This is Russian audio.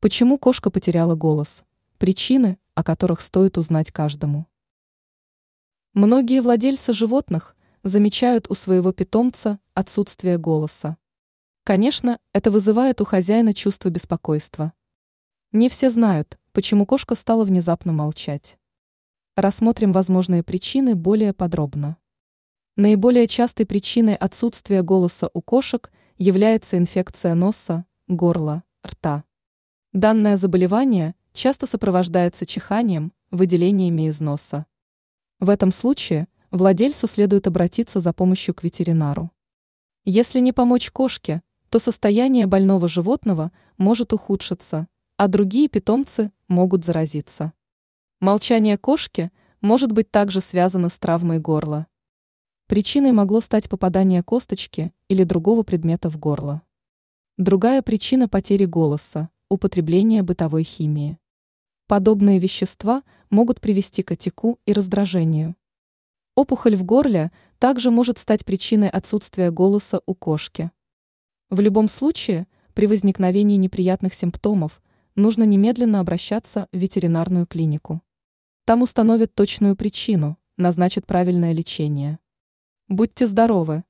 Почему кошка потеряла голос? Причины, о которых стоит узнать каждому. Многие владельцы животных замечают у своего питомца отсутствие голоса. Конечно, это вызывает у хозяина чувство беспокойства. Не все знают, почему кошка стала внезапно молчать. Рассмотрим возможные причины более подробно. Наиболее частой причиной отсутствия голоса у кошек является инфекция носа, горла, рта. Данное заболевание часто сопровождается чиханием, выделениями из носа. В этом случае владельцу следует обратиться за помощью к ветеринару. Если не помочь кошке, то состояние больного животного может ухудшиться, а другие питомцы могут заразиться. Молчание кошки может быть также связано с травмой горла. Причиной могло стать попадание косточки или другого предмета в горло. Другая причина потери голоса – употребление бытовой химии. Подобные вещества могут привести к отеку и раздражению. Опухоль в горле также может стать причиной отсутствия голоса у кошки. В любом случае, при возникновении неприятных симптомов нужно немедленно обращаться в ветеринарную клинику. Там установят точную причину, назначат правильное лечение. Будьте здоровы!